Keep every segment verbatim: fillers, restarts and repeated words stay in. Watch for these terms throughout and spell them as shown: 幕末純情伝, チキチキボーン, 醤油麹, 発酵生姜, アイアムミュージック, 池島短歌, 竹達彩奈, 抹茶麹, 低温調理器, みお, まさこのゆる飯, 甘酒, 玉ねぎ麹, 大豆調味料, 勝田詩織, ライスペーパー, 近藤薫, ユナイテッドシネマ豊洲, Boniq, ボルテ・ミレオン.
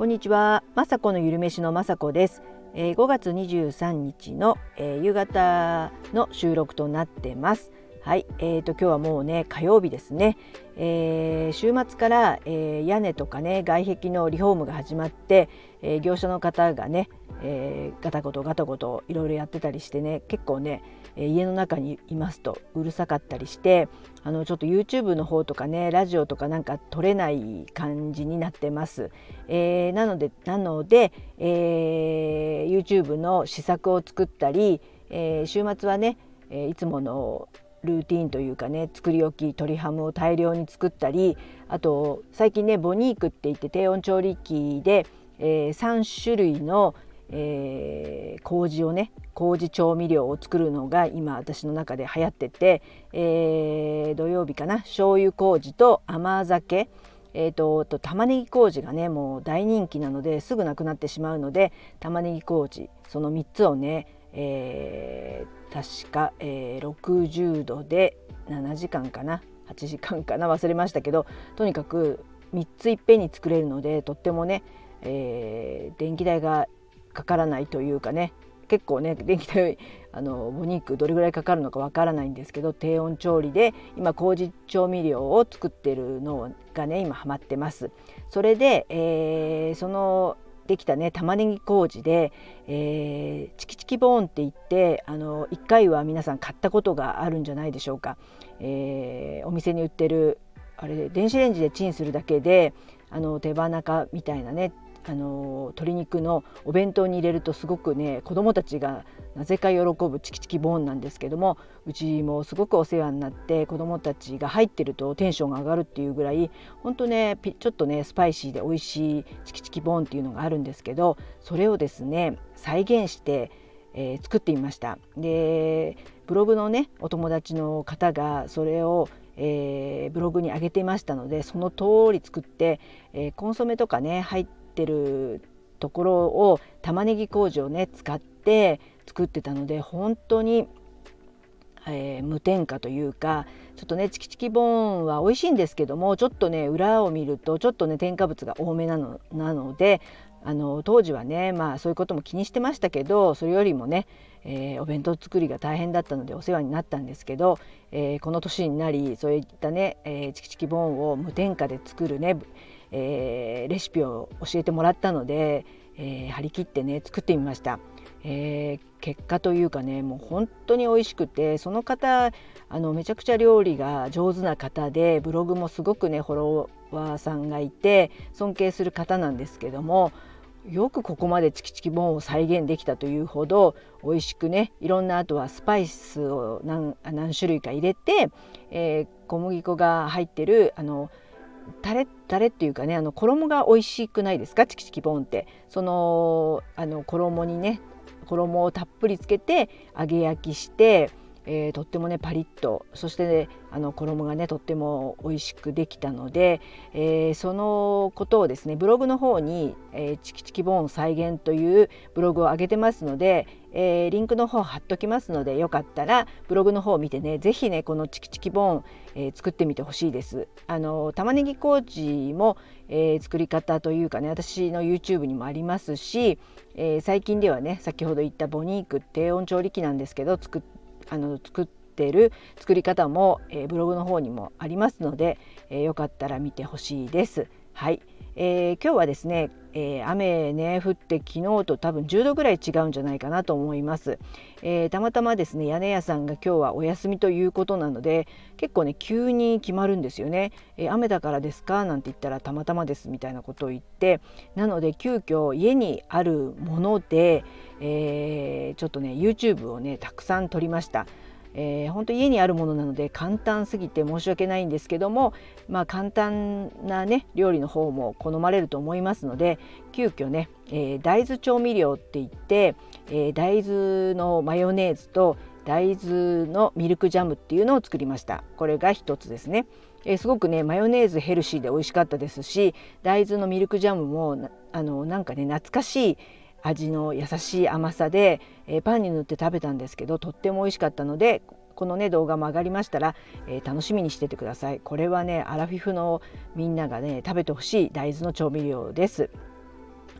こんにちは、まさこのゆるめしのまさこです。えー、ごがつにじゅうさんにちの、えー、夕方の収録となってます。はい、えーと、今日はもうね火曜日ですね。えー、週末から、えー、屋根とかね外壁のリフォームが始まって、えー、業者の方がね、えー、ガタゴトガタゴトいろいろやってたりしてね、結構ね家の中にいますとうるさかったりして、あのちょっと YouTube の方とかねラジオとかなんか撮れない感じになってます。えー、なので、なので、えー、YouTube の試作を作ったり、えー、週末はねいつものルーティーンというかね作り置き鶏ハムを大量に作ったり、あと最近ねボニークって言って低温調理器で、えー、さんしゅるいのえー、麹をね麹調味料を作るのが今私の中で流行ってて、えー、土曜日かな醤油麹と甘酒、えー、とと玉ねぎ麹がねもう大人気なのですぐなくなってしまうので、玉ねぎ麹そのみっつをね、えー、確か、えー、ろくじゅうどでななじかんかなはちじかんかな忘れましたけど、とにかくみっついっぺんに作れるのでとってもね、えー、電気代がかからないというかね、結構ね電気代あのボニークどれぐらいかかるのかわからないんですけど、低温調理で今麹調味料を作ってるのがね今ハマってます。それで、えー、そのできたね玉ねぎ麹で、えー、チキチキボーンって言ってあのいっかいは皆さん買ったことがあるんじゃないでしょうか。えー、お店に売ってるあれ電子レンジでチンするだけであの手羽中みたいなねあの鶏肉のお弁当に入れるとすごくね子どもたちがなぜか喜ぶチキチキボーンなんですけども、うちもすごくお世話になって子どもたちが入ってるとテンションが上がるっていうぐらい本当ねちょっとねスパイシーで美味しいチキチキボーンっていうのがあるんですけど、それをですね再現して、えー、作ってみました。でブログのねお友達の方がそれをえー、ブログに上げていましたのでその通り作って、えー、コンソメとかね入ってるところを玉ねぎ麹をね使って作ってたので本当に、えー、無添加というかちょっとねチキチキボーンは美味しいんですけども、ちょっとね裏を見るとちょっとね添加物が多めなの、なのであの当時はねまあそういうことも気にしてましたけど、それよりもね、えー、お弁当作りが大変だったのでお世話になったんですけど、えー、この年になりそういったね、えー、チキチキボーンを無添加で作るね、えー、レシピを教えてもらったので、えー、張り切ってね作ってみました。えー、結果というかねもう本当に美味しくて、その方あのめちゃくちゃ料理が上手な方でブログもすごくねフォロワーさんがいて尊敬する方なんですけども、よくここまでチキチキボーンを再現できたというほど美味しくね、いろんなあとはスパイスを 何, 何種類か入れて、えー、小麦粉が入ってるあのタレタレっていうかねあの衣が美味しくないですかチキチキボーンって、そのあの衣にね衣をたっぷりつけて揚げ焼きして、えー、とってもねパリッと、そして、ね、あの衣がねとっても美味しくできたので、えー、そのことをですねブログの方に、えー、チキチキボーン再現というブログを上げてますので、えー、リンクの方貼っときますのでよかったらブログの方を見てねぜひねこのチキチキボーン、えー、作ってみてほしいです。あの玉ねぎ麹も、えー、作り方というかね私の YouTube にもありますし、えー、最近ではね先ほど言ったボニーク低温調理器なんですけど作あの作ってる作り方も、えー、ブログの方にもありますので、えー、よかったら見てほしいです。はい、えー、今日はですね、えー、雨ね降って昨日と多分じゅうどぐらい違うんじゃないかなと思います。えー、たまたまですね屋根屋さんが今日はお休みということなので結構ね急に決まるんですよね。えー、雨だからですかなんて言ったらたまたまですみたいなことを言って、なので急遽家にあるもので、えー、ちょっとね YouTube をねたくさん撮りました。えー、本当家にあるものなので簡単すぎて申し訳ないんですけども、まあ、簡単なね料理の方も好まれると思いますので急遽ね、えー、大豆調味料って言って、えー、大豆のマヨネーズと大豆のミルクジャムっていうのを作りました。これが一つですね。えー、すごくねマヨネーズヘルシーで美味しかったですし、大豆のミルクジャムもあのなんかね懐かしい味の優しい甘さで、えー、パンに塗って食べたんですけどとっても美味しかったので、このね動画も上がりましたら、えー、楽しみにしててください。これはねアラフィフのみんながね食べてほしい大豆の調味料です。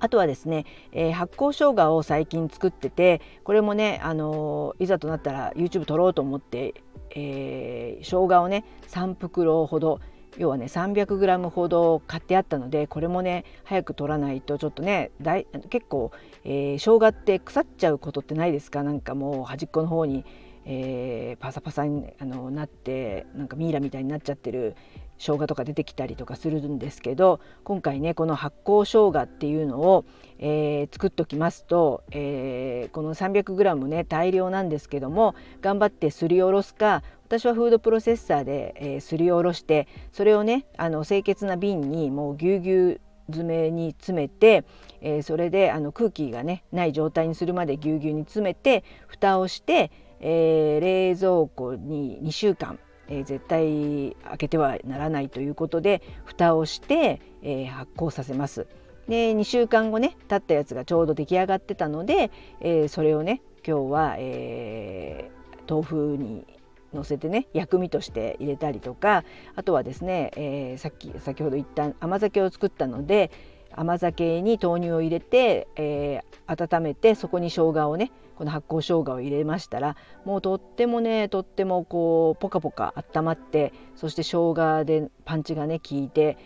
あとはですね、えー、発酵生姜を最近作ってて、これもね、あのー、いざとなったら YouTube 撮ろうと思って、えー、生姜をねさんふくろほど、要はね さんびゃくグラム ほど買ってあったので、これもね早く取らないとちょっとねだい結構、えー、生姜って腐っちゃうことってないですか。なんかもう端っこの方に、えー、パサパサにあのなって、なんかミイラみたいになっちゃってる生姜とか出てきたりとかするんですけど、今回ねこの発酵生姜っていうのを、えー、作っときますと、えー、この さんびゃくグラム ね大量なんですけども、頑張ってすりおろすか、私はフードプロセッサーです、えー、すりおろして、それをねあの清潔な瓶にもうぎゅうぎゅう詰めに詰めて、えー、それであの空気がねない状態にするまでぎゅうぎゅうに詰めて蓋をして、えー、冷蔵庫ににしゅうかん、えー、絶対開けてはならないということで蓋をして、えー、発酵させます。でにしゅうかんごね経ったやつがちょうど出来上がってたので、えー、それをね今日は、えー、豆腐に乗せてね薬味として入れたりとか、あとはですね、えー、さっき先ほど言った甘酒を作ったので、甘酒に豆乳を入れて、えー、温めて、そこに生姜をねこの発酵生姜を入れましたら、もうとってもねとってもこうポカポカ温まって、そして生姜でパンチがね効いて、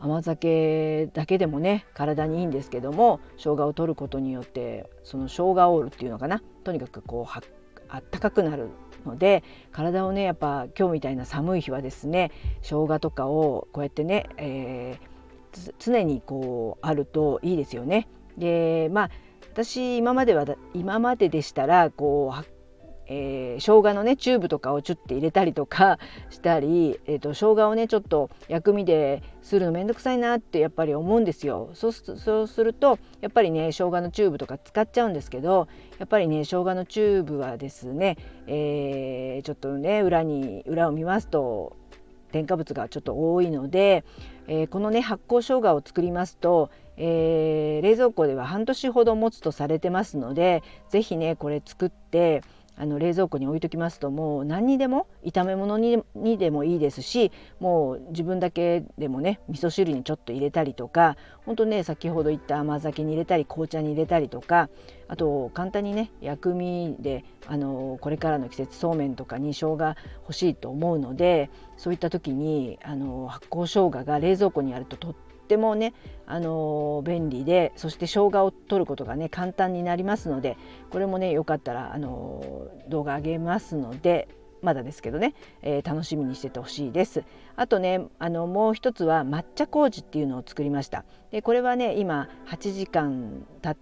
甘酒だけでもね体にいいんですけども、生姜を取ることによってその生姜オールっていうのかな、とにかくこうはあったかくなるので、体をねやっぱ今日みたいな寒い日はですね、生姜とかをこうやってね、えー、常にこうあるといいですよね。でまあ私今までは今まででしたらこう、えー、生姜のねチューブとかをちょっと入れたりとかしたり、えー、と生姜をねちょっと薬味でするのめんどくさいなってやっぱり思うんですよ。そうす、そうするとやっぱりね生姜のチューブとか使っちゃうんですけど、やっぱりね生姜のチューブはですね、えー、ちょっとね裏に裏を見ますと添加物がちょっと多いので、えー、このね発酵生姜を作りますと、えー、冷蔵庫では半年ほど持つとされてますので、ぜひねこれ作ってあの冷蔵庫に置いときますと、もう何にでも炒め物ににでもいいですし、もう自分だけでもね味噌汁にちょっと入れたりとか、ほんとね先ほど言った甘酒に入れたり紅茶に入れたりとか、あと簡単にね薬味であのこれからの季節そうめんとかに生姜欲しいと思うので、そういった時にあの発酵生姜が冷蔵庫にあるととってとてもね、あのー、便利で、そして生姜を取ることがね簡単になりますので、これもねよかったら、あのー、動画上げますので、まだですけどね、えー、楽しみにしててほしいです。あとねあのもう一つは抹茶麹っていうのを作りました。でこれはね今はちじかん経って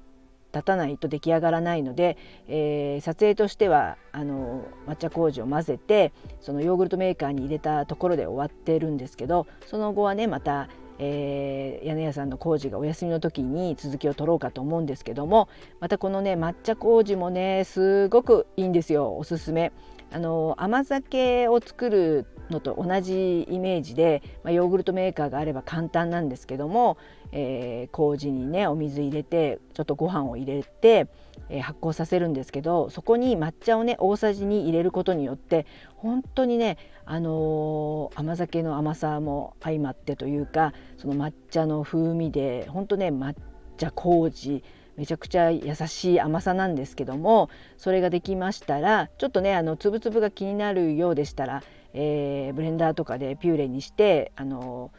立たないと出来上がらないので、えー、撮影としてはあの抹茶麹を混ぜてそのヨーグルトメーカーに入れたところで終わってるんですけど、その後はねまた、えー、屋根屋さんの麹がお休みの時に続きを取ろうかと思うんですけども、またこのね抹茶麹もねすごくいいんですよ、おすすめ。あの甘酒を作るのと同じイメージで、まあ、ヨーグルトメーカーがあれば簡単なんですけども、えー、麹にねお水入れてちょっとご飯を入れて、えー、発酵させるんですけど、そこに抹茶をね大さじに入れることによって本当にね、あのー、甘酒の甘さも相まってというか、その抹茶の風味で本当ね抹茶麹めちゃくちゃ優しい甘さなんですけども、それができましたらちょっとねあの粒々が気になるようでしたら、えー、ブレンダーとかでピューレにしてあの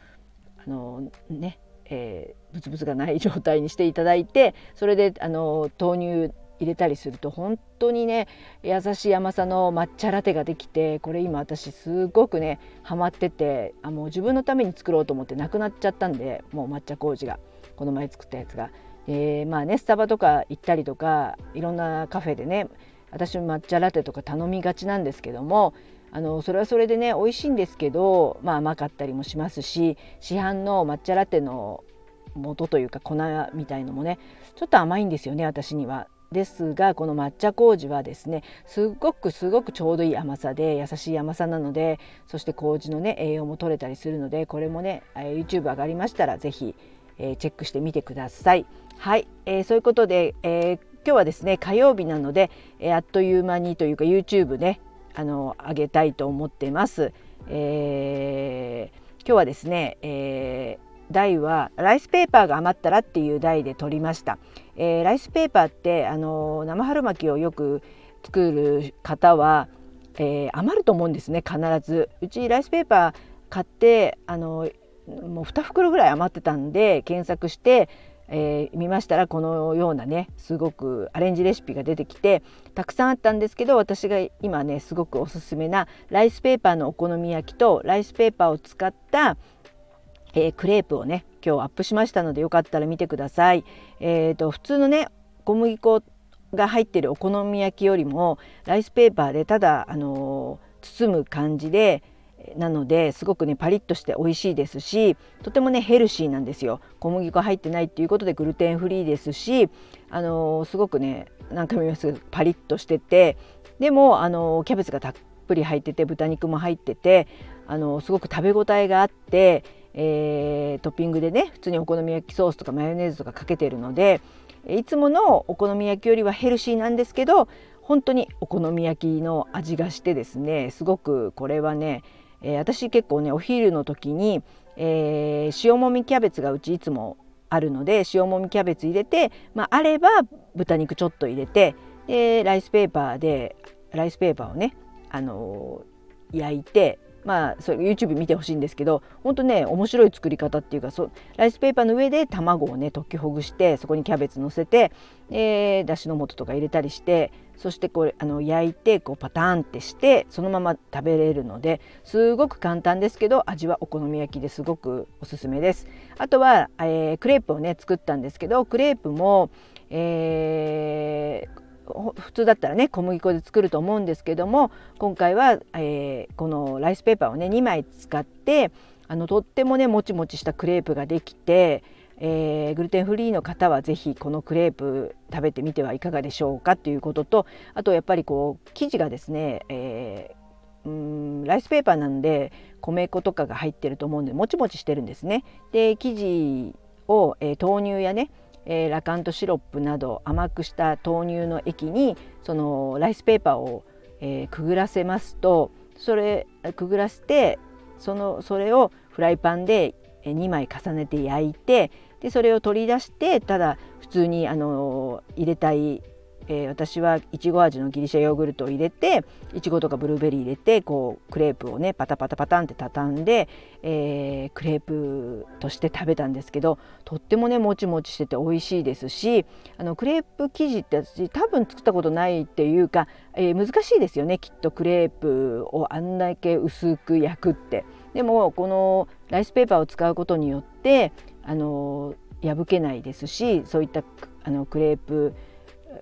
あのね、えー、ブツブツがない状態にしていただいて、それであの豆乳入れたりすると本当にね優しい甘さの抹茶ラテができて、これ今私すごくねハマってて、あもう自分のために作ろうと思ってなくなっちゃったんで、もう抹茶麹がこの前作ったやつが、えー、まあねスタバとか行ったりとかいろんなカフェでね私も抹茶ラテとか頼みがちなんですけども、あのそれはそれでね美味しいんですけど、まあ、甘かったりもしますし、市販の抹茶ラテの元というか粉みたいのもねちょっと甘いんですよね私には。ですがこの抹茶麹はですねすごくすごくちょうどいい甘さで優しい甘さなので、そして麹のね栄養も取れたりするので、これもね YouTube 上がりましたらぜひ、えー、チェックしてみてください。はい、えー、そういうことで、えー、今日はですね火曜日なので、えー、あっという間にというか YouTube ねあの上げたいと思ってます。えー、今日はですね、えー、台はライスペーパーが余ったらっていう台で取りました、えー、ライスペーパーってあの生春巻きをよく作る方は、えー、余ると思うんですね。必ずうちライスペーパー買ってあのもうに袋ぐらい余ってたんで検索して、えー、見ましたらこのようなねすごくアレンジレシピが出てきてたくさんあったんですけど、私が今ねすごくおすすめなライスペーパーのお好み焼きとライスペーパーを使った、えー、クレープをね今日アップしましたので、よかったら見てください。えーと普通のね小麦粉が入っているお好み焼きよりもライスペーパーでただあの包む感じでなのですごくねパリッとして美味しいですし、とてもねヘルシーなんですよ。小麦粉入ってないっていうことでグルテンフリーですし、あのすごくね何回も言いますけどパリッとしてて、でもあのキャベツがたっぷり入ってて豚肉も入っててあのすごく食べ応えがあって、えー、トッピングでね普通にお好み焼きソースとかマヨネーズとかかけてるので、いつものお好み焼きよりはヘルシーなんですけど、本当にお好み焼きの味がしてですね、すごくこれはね、えー、私結構ねお昼の時に、えー、塩もみキャベツがうちいつもあるので塩もみキャベツ入れて、まあ、あれば豚肉ちょっと入れて、でライスペーパーでライスペーパーをね、あのー、焼いて、まあ、それ YouTube 見てほしいんですけど、本当ね面白い作り方っていうか、そライスペーパーの上で卵をね溶きほぐしてそこにキャベツ乗せて、えー、だしの素とか入れたりして、そしてこれあの焼いてこうパターンってしてそのまま食べれるのですごく簡単ですけど、味はお好み焼きですごくおすすめです。あとは、えー、クレープをね作ったんですけど、クレープも、えー普通だったらね小麦粉で作ると思うんですけども、今回は、えー、このライスペーパーをねにまい使ってあのとってもねもちもちしたクレープができて、えー、グルテンフリーの方はぜひこのクレープ食べてみてはいかがでしょうかということと、あとやっぱりこう生地がですね、えー、うーんライスペーパーなんで米粉とかが入ってると思うんでもちもちしてるんですね。で生地を、えー、豆乳やねえー、ラカントシロップなど甘くした豆乳の液にそのライスペーパーを、えー、くぐらせますと、それくぐらせてそのそれをフライパンでにまい重ねて焼いて、でそれを取り出してただ普通に、あのー、入れたい、えー、私はいちご味のギリシャヨーグルトを入れていちごとかブルーベリー入れてこうクレープをねパタパタパタンって畳んで、えー、クレープとして食べたんですけど、とってもねもちもちしてて美味しいですし、あのクレープ生地って私多分作ったことないっていうか、えー、難しいですよねきっとクレープをあんだけ薄く焼くって。でもこのライスペーパーを使うことによってあの破けないですし、そういったあのクレープ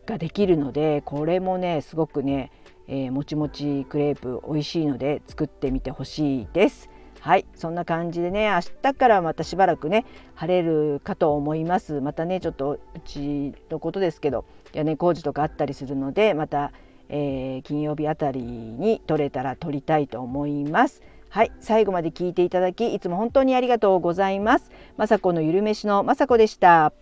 ができるので、これもねすごくね、えー、もちもちクレープ美味しいので作ってみてほしいです。はい、そんな感じでね明日からまたしばらくね晴れるかと思います。またねちょっとうちのことですけど屋根工事とかあったりするので、また、えー、金曜日あたりに撮れたら撮りたいと思います。はい、最後まで聞いていただきいつも本当にありがとうございます。まさこのゆるめしのまさこでした。